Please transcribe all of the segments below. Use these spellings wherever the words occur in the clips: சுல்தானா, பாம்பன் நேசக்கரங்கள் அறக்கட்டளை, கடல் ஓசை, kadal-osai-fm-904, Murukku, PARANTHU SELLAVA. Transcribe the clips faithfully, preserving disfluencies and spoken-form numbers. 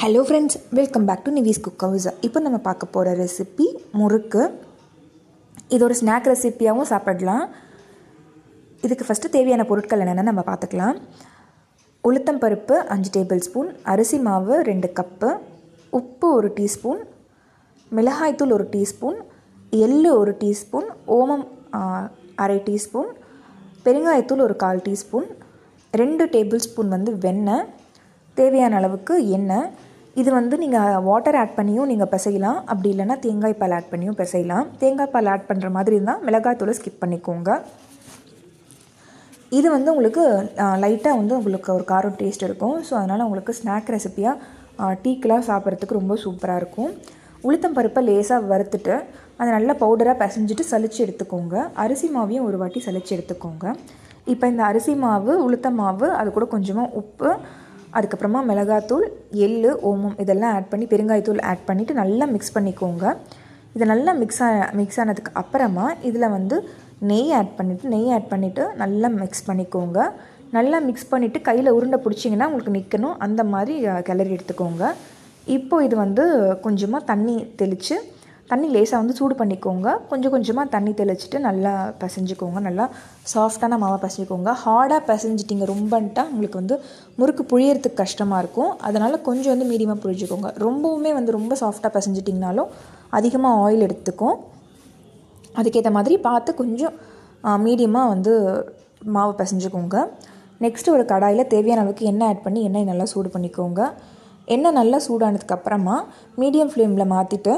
Hello friends, welcome back to Nivi's cook house. இப்போ நம்ம பார்க்க போகிற ரெசிபி முறுக்கு. இது ஒரு ஸ்நாக் ரெசிப்பியாகவும் சாப்பிடலாம். இதுக்கு ஃபஸ்ட்டு தேவையான பொருட்கள் என்னென்னு நம்ம பார்த்துக்கலாம். உளுத்தம்பருப்பு அஞ்சு டேபிள் ஸ்பூன், அரிசி மாவு ரெண்டு கப்பு, உப்பு ஒரு டீஸ்பூன், மிளகாய்த்தூள் ஒரு டீஸ்பூன், எள்ளு ஒரு டீஸ்பூன், ஓமம் அரை டீஸ்பூன், பெருங்காயத்தூள் ஒரு கால் டீஸ்பூன், ரெண்டு டேபிள் ஸ்பூன் வந்து வெண்ணெய், தேவையான அளவுக்கு எண்ணெய். இது வந்து நீங்கள் வாட்டர் ஆட் பண்ணியும் நீங்கள் பிசையலாம், அப்படி இல்லைன்னா தேங்காய் பால் ஆட் பண்ணியும் பிசையலாம். தேங்காய் பால் ஆட் பண்ணுற மாதிரி இருந்தால் மிளகாய்த்தூளை ஸ்கிப் பண்ணிக்கோங்க. இது வந்து உங்களுக்கு லைட்டாக வந்து உங்களுக்கு ஒரு காரம் டேஸ்ட் இருக்கும். ஸோ அதனால் உங்களுக்கு ஸ்நாக் ரெசிப்பியாக டீக்கெலாம் சாப்பிட்றதுக்கு ரொம்ப சூப்பராக இருக்கும். உளுத்தம் பருப்பை லேசாக வறுத்துட்டு அதை நல்லா பவுடராக பிசைஞ்சிட்டு சளிச்சு எடுத்துக்கோங்க. அரிசி மாவையும் ஒரு வாட்டி சளிச்சு எடுத்துக்கோங்க. இப்போ இந்த அரிசி மாவு, உளுத்தம் மாவு, அது கூட கொஞ்சமாக உப்பு, அதுக்கப்புறமா மிளகாத்தூள், எள்ளு, ஓமம் இதெல்லாம் ஆட் பண்ணி பெருங்காயத்தூள் ஆட் பண்ணிவிட்டு நல்லா மிக்ஸ் பண்ணிக்கோங்க. இது நல்லா மிக்ஸ் ஆ மிக்ஸ் ஆனதுக்கு அப்புறமா இதில் வந்து நெய் ஆட் பண்ணிவிட்டு நெய் ஆட் பண்ணிவிட்டு நல்லா மிக்ஸ் பண்ணிக்கோங்க. நல்லா மிக்ஸ் பண்ணிவிட்டு கையில் உருண்டை பிடிச்சிங்கன்னா உங்களுக்கு நிற்கணும், அந்த மாதிரி கிளறி எடுத்துக்கோங்க. இப்போது இது வந்து கொஞ்சமாக தண்ணி தெளித்து தண்ணி லேசாக வந்து சூடு பண்ணிக்கோங்க. கொஞ்சம் கொஞ்சமாக தண்ணி தெளிச்சுட்டு நல்லா பிசைஞ்சிக்கோங்க. நல்லா சாஃப்டான மாவை பிசைஞ்சிக்கோங்க. ஹார்டாக பிசைஞ்சிட்டிங்க ரொம்பன்ட்டா உங்களுக்கு வந்து முறுக்கு புழியறதுக்கு கஷ்டமாக இருக்கும். அதனால் கொஞ்சம் வந்து மீடியமாக புழிஞ்சிக்கோங்க. ரொம்பவுமே வந்து ரொம்ப சாஃப்டாக பிசைஞ்சிட்டிங்கனாலும் அதிகமாக ஆயில் எடுத்துக்கும். அதுக்கேற்ற மாதிரி பார்த்து கொஞ்சம் மீடியமாக வந்து மாவை பிசைஞ்சிக்கோங்க. நெக்ஸ்ட்டு ஒரு கடாயில் தேவையான அளவுக்கு எண்ணெய் ஆட் பண்ணி எண்ணெய் நல்லா சூடு பண்ணிக்கோங்க. எண்ணெய் நல்லா சூடானதுக்கப்புறமா மீடியம் ஃப்ளேமில் மாற்றிட்டு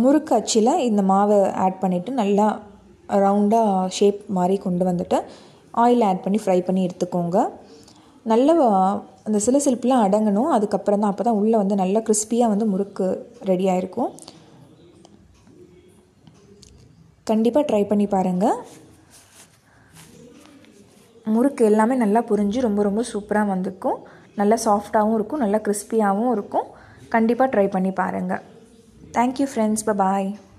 முறுக்கு அச்சில் இந்த மாவை ஆட் பண்ணிவிட்டு நல்லா ரவுண்டாக ஷேப் மாதிரி கொண்டு வந்துட்டு ஆயில் ஆட் பண்ணி ஃப்ரை பண்ணி எடுத்துக்கோங்க. நல்ல அந்த சில சிலுப்புலாம் அடங்கணும். அதுக்கப்புறம் தான் அப்போ தான் உள்ளே வந்து நல்லா கிறிஸ்பியாக வந்து முறுக்கு ரெடியாக இருக்கும். கண்டிப்பாக ட்ரை பண்ணி பாருங்கள். முறுக்கு எல்லாமே நல்லா புரிஞ்சு ரொம்ப ரொம்ப சூப்பராக வந்திருக்கும். நல்லா சாஃப்டாகவும் இருக்கும், நல்லா கிறிஸ்பியாகவும் இருக்கும். கண்டிப்பாக ட்ரை பண்ணி பாருங்கள். Thank you friends. Bye-bye.